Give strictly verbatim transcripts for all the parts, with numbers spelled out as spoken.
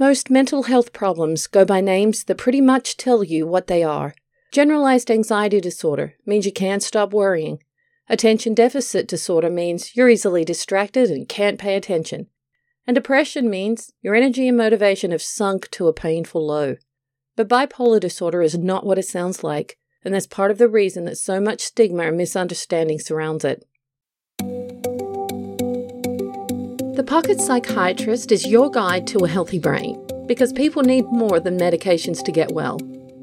Most mental health problems go by names that pretty much tell you what they are. Generalized anxiety disorder means you can't stop worrying. Attention deficit disorder means you're easily distracted and can't pay attention. And depression means your energy and motivation have sunk to a painful low. But bipolar disorder is not what it sounds like, and that's part of the reason that so much stigma and misunderstanding surrounds it. The Pocket Psychiatrist is your guide to a healthy brain, because people need more than medications to get well.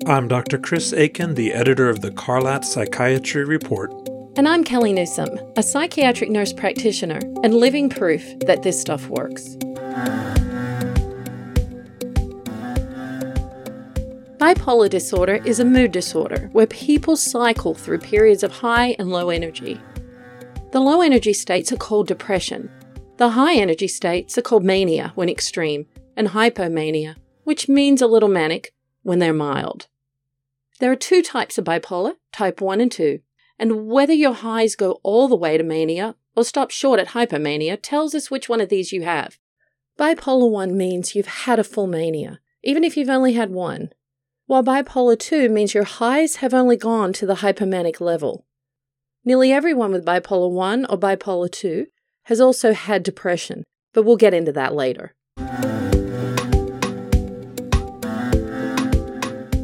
I'm Doctor Chris Aiken, the editor of the Carlat Psychiatry Report. And I'm Kelly Newsome, a psychiatric nurse practitioner and living proof that this stuff works. Bipolar disorder is a mood disorder where people cycle through periods of high and low energy. The low energy states are called depression. The high energy states are called mania when extreme and hypomania, which means a little manic, when they're mild. There are two types of bipolar, type one and two, and whether your highs go all the way to mania or stop short at hypomania tells us which one of these you have. Bipolar one means you've had a full mania, even if you've only had one, while bipolar two means your highs have only gone to the hypomanic level. Nearly everyone with bipolar one or bipolar two has also had depression, but we'll get into that later.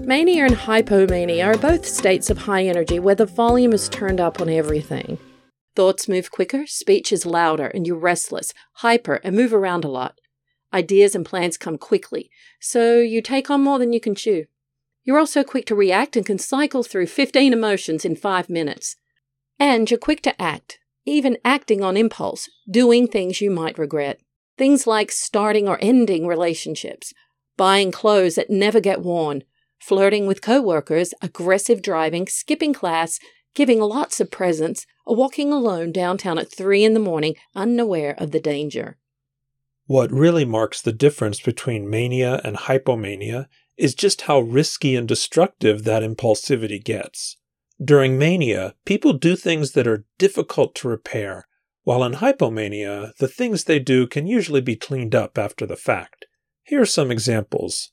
Mania and hypomania are both states of high energy where the volume is turned up on everything. Thoughts move quicker, speech is louder, and you're restless, hyper, and move around a lot. Ideas and plans come quickly, so you take on more than you can chew. You're also quick to react and can cycle through fifteen emotions in five minutes. And you're quick to act, even acting on impulse, doing things you might regret. Things like starting or ending relationships, buying clothes that never get worn, flirting with co-workers, aggressive driving, skipping class, giving lots of presents, or walking alone downtown at three in the morning, unaware of the danger. What really marks the difference between mania and hypomania is just how risky and destructive that impulsivity gets. During mania, people do things that are difficult to repair, while in hypomania, the things they do can usually be cleaned up after the fact. Here are some examples.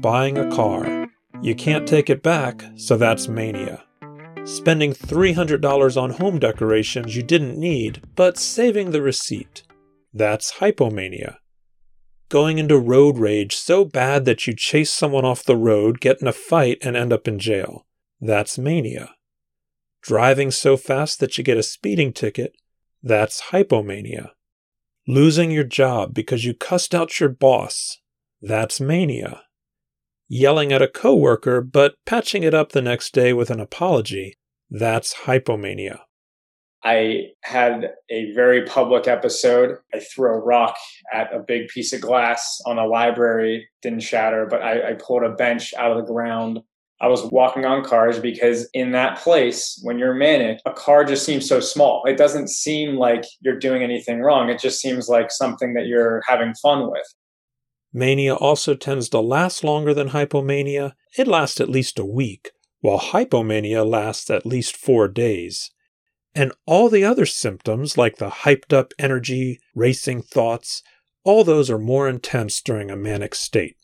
Buying a car. You can't take it back, so that's mania. Spending three hundred dollars on home decorations you didn't need, but saving the receipt. That's hypomania. Going into road rage so bad that you chase someone off the road, get in a fight, and end up in jail. That's mania. Driving so fast that you get a speeding ticket. That's hypomania. Losing your job because you cussed out your boss. That's mania. Yelling at a coworker but patching it up the next day with an apology, that's hypomania. I had a very public episode. I threw a rock at a big piece of glass on a library, didn't shatter, but I, I pulled a bench out of the ground. I was walking on cars because in that place, when you're manic, a car just seems so small. It doesn't seem like you're doing anything wrong. It just seems like something that you're having fun with. Mania also tends to last longer than hypomania. It lasts at least a week, while hypomania lasts at least four days. And all the other symptoms, like the hyped-up energy, racing thoughts, all those are more intense during a manic state.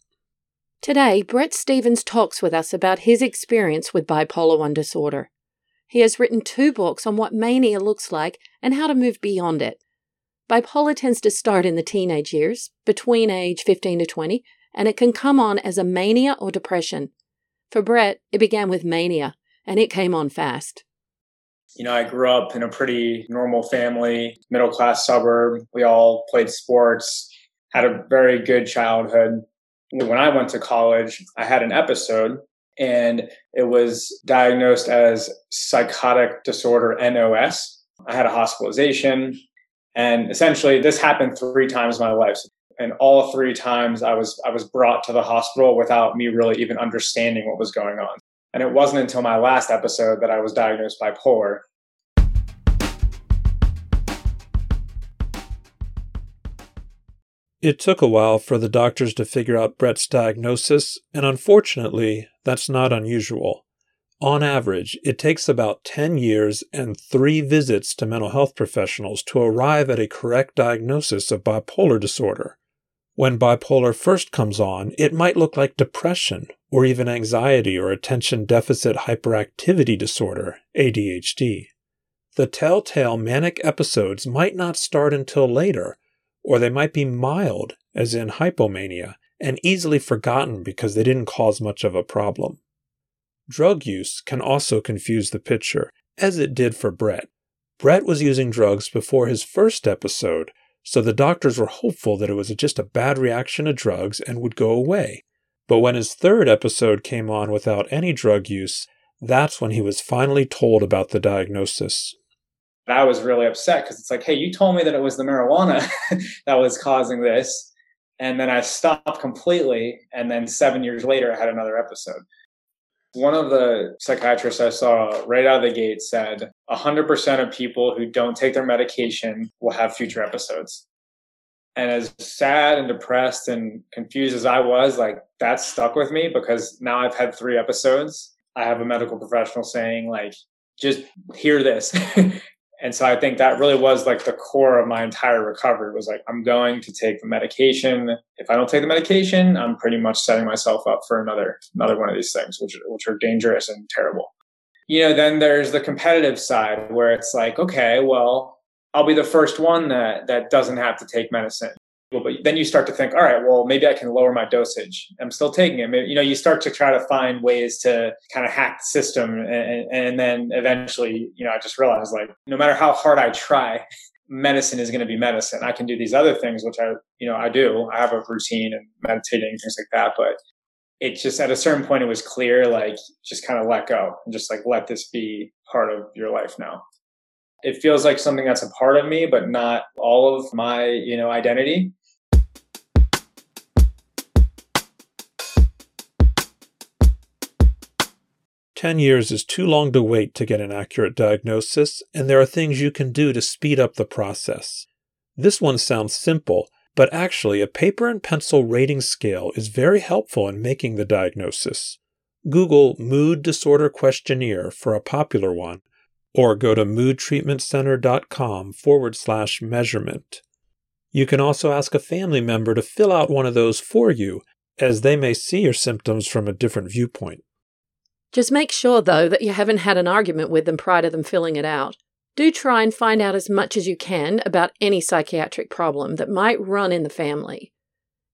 Today, Brett Stevens talks with us about his experience with bipolar one disorder. He has written two books on what mania looks like and how to move beyond it. Bipolar tends to start in the teenage years, between age fifteen to twenty, and it can come on as a mania or depression. For Brett, it began with mania, and it came on fast. You know, I grew up in a pretty normal family, middle-class suburb. We all played sports, had a very good childhood. When I went to college, I had an episode, and it was diagnosed as psychotic disorder N O S. I had a hospitalization. And essentially, this happened three times in my life. And all three times I was I was brought to the hospital without me really even understanding what was going on. And it wasn't until my last episode that I was diagnosed bipolar. It took a while for the doctors to figure out Brett's diagnosis, and unfortunately, that's not unusual. On average, it takes about ten years and three visits to mental health professionals to arrive at a correct diagnosis of bipolar disorder. When bipolar first comes on, it might look like depression or even anxiety or attention deficit hyperactivity disorder, A D H D. The telltale manic episodes might not start until later, or they might be mild, as in hypomania, and easily forgotten because they didn't cause much of a problem. Drug use can also confuse the picture, as it did for Brett. Brett was using drugs before his first episode, so the doctors were hopeful that it was just a bad reaction to drugs and would go away. But when his third episode came on without any drug use, that's when he was finally told about the diagnosis. I was really upset because it's like, hey, you told me that it was the marijuana that was causing this. And then I stopped completely. And then seven years later, I had another episode. One of the psychiatrists I saw right out of the gate said one hundred percent of people who don't take their medication will have future episodes. And as sad and depressed and confused as I was, like, that stuck with me because now I've had three episodes. I have a medical professional saying, like, just hear this. And so I think that really was like the core of my entire recovery was like, I'm going to take the medication. If I don't take the medication, I'm pretty much setting myself up for another, another one of these things, which, which are dangerous and terrible. You know, then there's the competitive side where it's like, okay, well, I'll be the first one that, that doesn't have to take medicine. But then you start to think, all right, well, maybe I can lower my dosage. I'm still taking it. Maybe, you know, you start to try to find ways to kind of hack the system. And, and then eventually, you know, I just realized, like, no matter how hard I try, medicine is going to be medicine. I can do these other things, which I, you know, I do. I have a routine and meditating and things like that. But it just at a certain point, it was clear, like, just kind of let go and just like, let this be part of your life now. It feels like something that's a part of me, but not all of my, you know, identity. Ten years is too long to wait to get an accurate diagnosis, and there are things you can do to speed up the process. This one sounds simple, but actually a paper and pencil rating scale is very helpful in making the diagnosis. Google Mood Disorder Questionnaire for a popular one, or go to moodtreatmentcenter.com forward slash measurement. You can also ask a family member to fill out one of those for you, as they may see your symptoms from a different viewpoint. Just make sure, though, that you haven't had an argument with them prior to them filling it out. Do try and find out as much as you can about any psychiatric problem that might run in the family.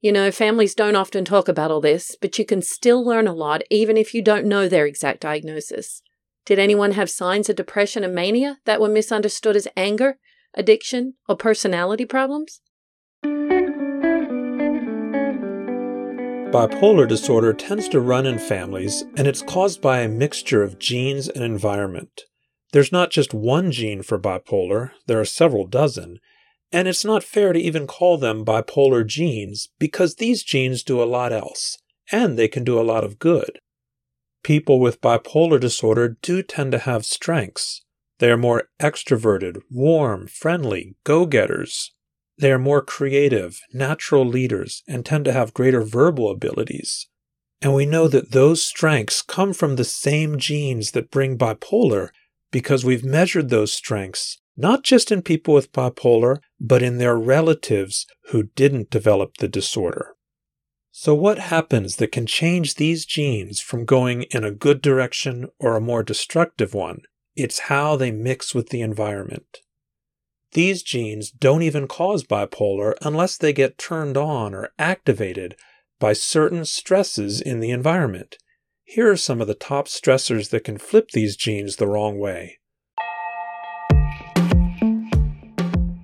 You know, families don't often talk about all this, but you can still learn a lot even if you don't know their exact diagnosis. Did anyone have signs of depression and mania that were misunderstood as anger, addiction, or personality problems? Bipolar disorder tends to run in families, and it's caused by a mixture of genes and environment. There's not just one gene for bipolar, there are several dozen, and it's not fair to even call them bipolar genes because these genes do a lot else, and they can do a lot of good. People with bipolar disorder do tend to have strengths. They are more extroverted, warm, friendly, go-getters. They are more creative, natural leaders, and tend to have greater verbal abilities. And we know that those strengths come from the same genes that bring bipolar because we've measured those strengths, not just in people with bipolar, but in their relatives who didn't develop the disorder. So what happens that can change these genes from going in a good direction or a more destructive one? It's how they mix with the environment. These genes don't even cause bipolar unless they get turned on or activated by certain stresses in the environment. Here are some of the top stressors that can flip these genes the wrong way.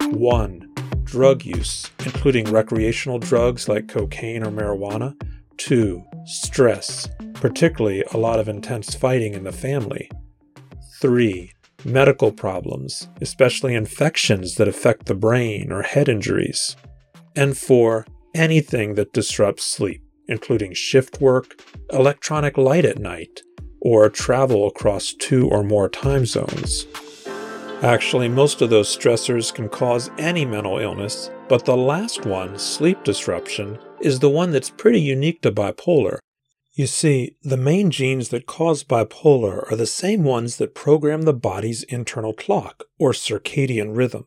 one. Drug use, including recreational drugs like cocaine or marijuana. two. Stress, particularly a lot of intense fighting in the family. three. Medical problems, especially infections that affect the brain or head injuries. And four, anything that disrupts sleep, including shift work, electronic light at night, or travel across two or more time zones. Actually, most of those stressors can cause any mental illness, but the last one, sleep disruption, is the one that's pretty unique to bipolar. You see, the main genes that cause bipolar are the same ones that program the body's internal clock, or circadian rhythm.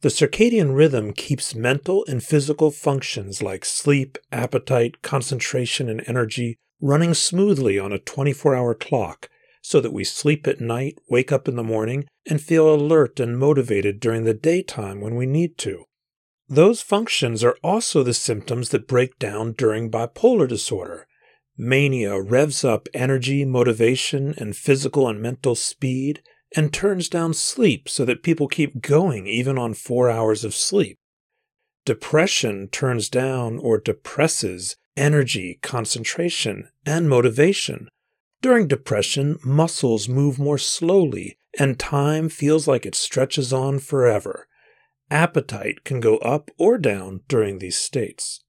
The circadian rhythm keeps mental and physical functions like sleep, appetite, concentration, and energy running smoothly on a twenty-four hour clock so that we sleep at night, wake up in the morning, and feel alert and motivated during the daytime when we need to. Those functions are also the symptoms that break down during bipolar disorder. Mania revs up energy, motivation, and physical and mental speed, and turns down sleep so that people keep going even on four hours of sleep. Depression turns down or depresses energy, concentration, and motivation. During depression, muscles move more slowly, and time feels like it stretches on forever. Appetite can go up or down during these states.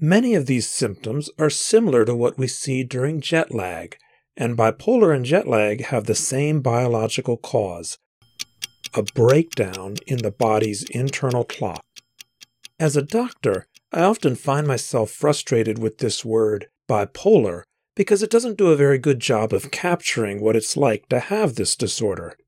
Many of these symptoms are similar to what we see during jet lag, and bipolar and jet lag have the same biological cause, a breakdown in the body's internal clock. As a doctor, I often find myself frustrated with this word, bipolar, because it doesn't do a very good job of capturing what it's like to have this disorder.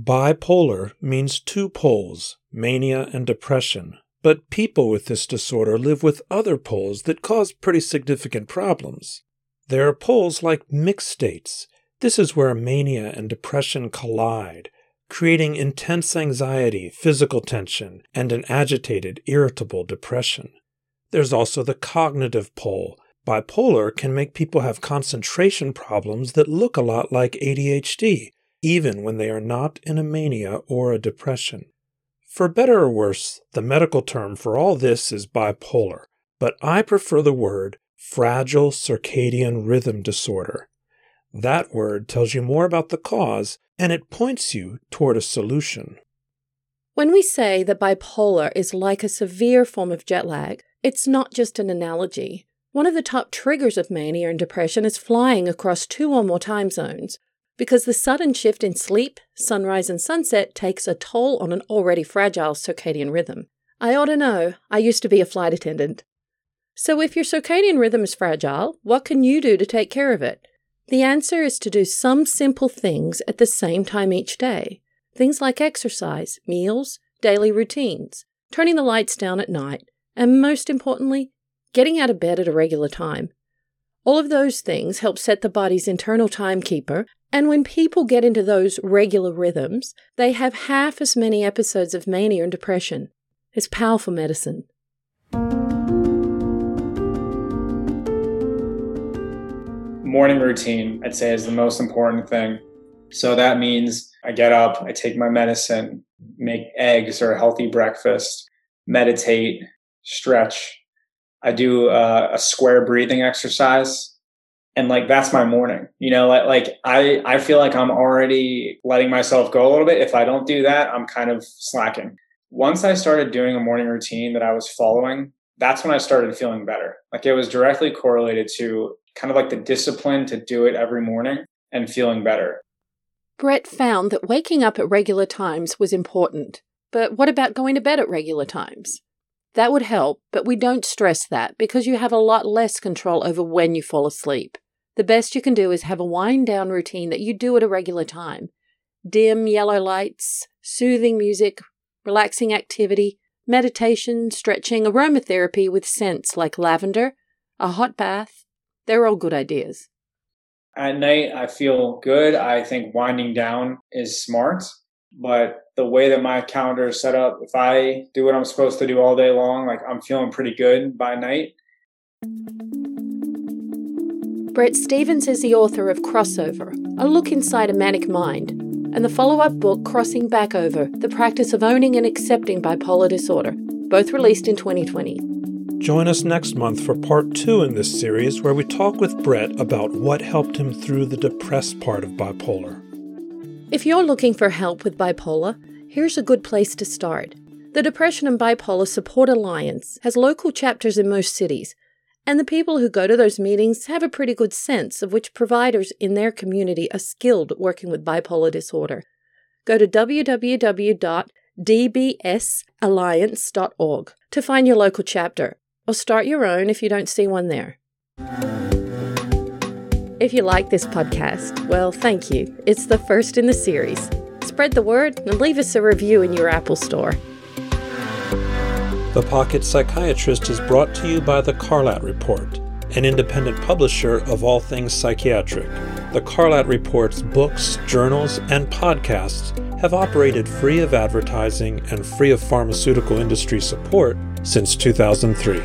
Bipolar means two poles, mania and depression. But people with this disorder live with other poles that cause pretty significant problems. There are poles like mixed states. This is where mania and depression collide, creating intense anxiety, physical tension, and an agitated, irritable depression. There's also the cognitive pole. Bipolar can make people have concentration problems that look a lot like A D H D, even when they are not in a mania or a depression. For better or worse, the medical term for all this is bipolar, but I prefer the word fragile circadian rhythm disorder. That word tells you more about the cause, and it points you toward a solution. When we say that bipolar is like a severe form of jet lag, it's not just an analogy. One of the top triggers of mania and depression is flying across two or more time zones, because the sudden shift in sleep, sunrise and sunset takes a toll on an already fragile circadian rhythm. I ought to know. I used to be a flight attendant. So if your circadian rhythm is fragile, what can you do to take care of it? The answer is to do some simple things at the same time each day. Things like exercise, meals, daily routines, turning the lights down at night, and most importantly, getting out of bed at a regular time. All of those things help set the body's internal timekeeper, and when people get into those regular rhythms, they have half as many episodes of mania and depression. It's powerful medicine. Morning routine, I'd say, is the most important thing. So that means I get up, I take my medicine, make eggs or a healthy breakfast, meditate, stretch. I do a, a square breathing exercise, and like, that's my morning, you know, like, like I, I feel like I'm already letting myself go a little bit. If I don't do that, I'm kind of slacking. Once I started doing a morning routine that I was following, that's when I started feeling better. Like, it was directly correlated to kind of like the discipline to do it every morning and feeling better. Brett found that waking up at regular times was important, but what about going to bed at regular times? That would help, but we don't stress that because you have a lot less control over when you fall asleep. The best you can do is have a wind-down routine that you do at a regular time. Dim yellow lights, soothing music, relaxing activity, meditation, stretching, aromatherapy with scents like lavender, a hot bath. They're all good ideas. At night, I feel good. I think winding down is smart. But the way that my calendar is set up, if I do what I'm supposed to do all day long, like, I'm feeling pretty good by night. Brett Stevens is the author of Crossover, A Look Inside a Manic Mind, and the follow-up book Crossing Back Over, The Practice of Owning and Accepting Bipolar Disorder, both released in twenty twenty. Join us next month for part two in this series, where we talk with Brett about what helped him through the depressed part of bipolar. If you're looking for help with bipolar, here's a good place to start. The Depression and Bipolar Support Alliance has local chapters in most cities, and the people who go to those meetings have a pretty good sense of which providers in their community are skilled at working with bipolar disorder. Go to w w w dot d b s alliance dot org to find your local chapter, or start your own if you don't see one there. If you like this podcast, well, thank you. It's the first in the series. Spread the word and leave us a review in your Apple Store. The Pocket Psychiatrist is brought to you by the Carlat Report, an independent publisher of all things psychiatric. The Carlat Report's books, journals, and podcasts have operated free of advertising and free of pharmaceutical industry support since two thousand three.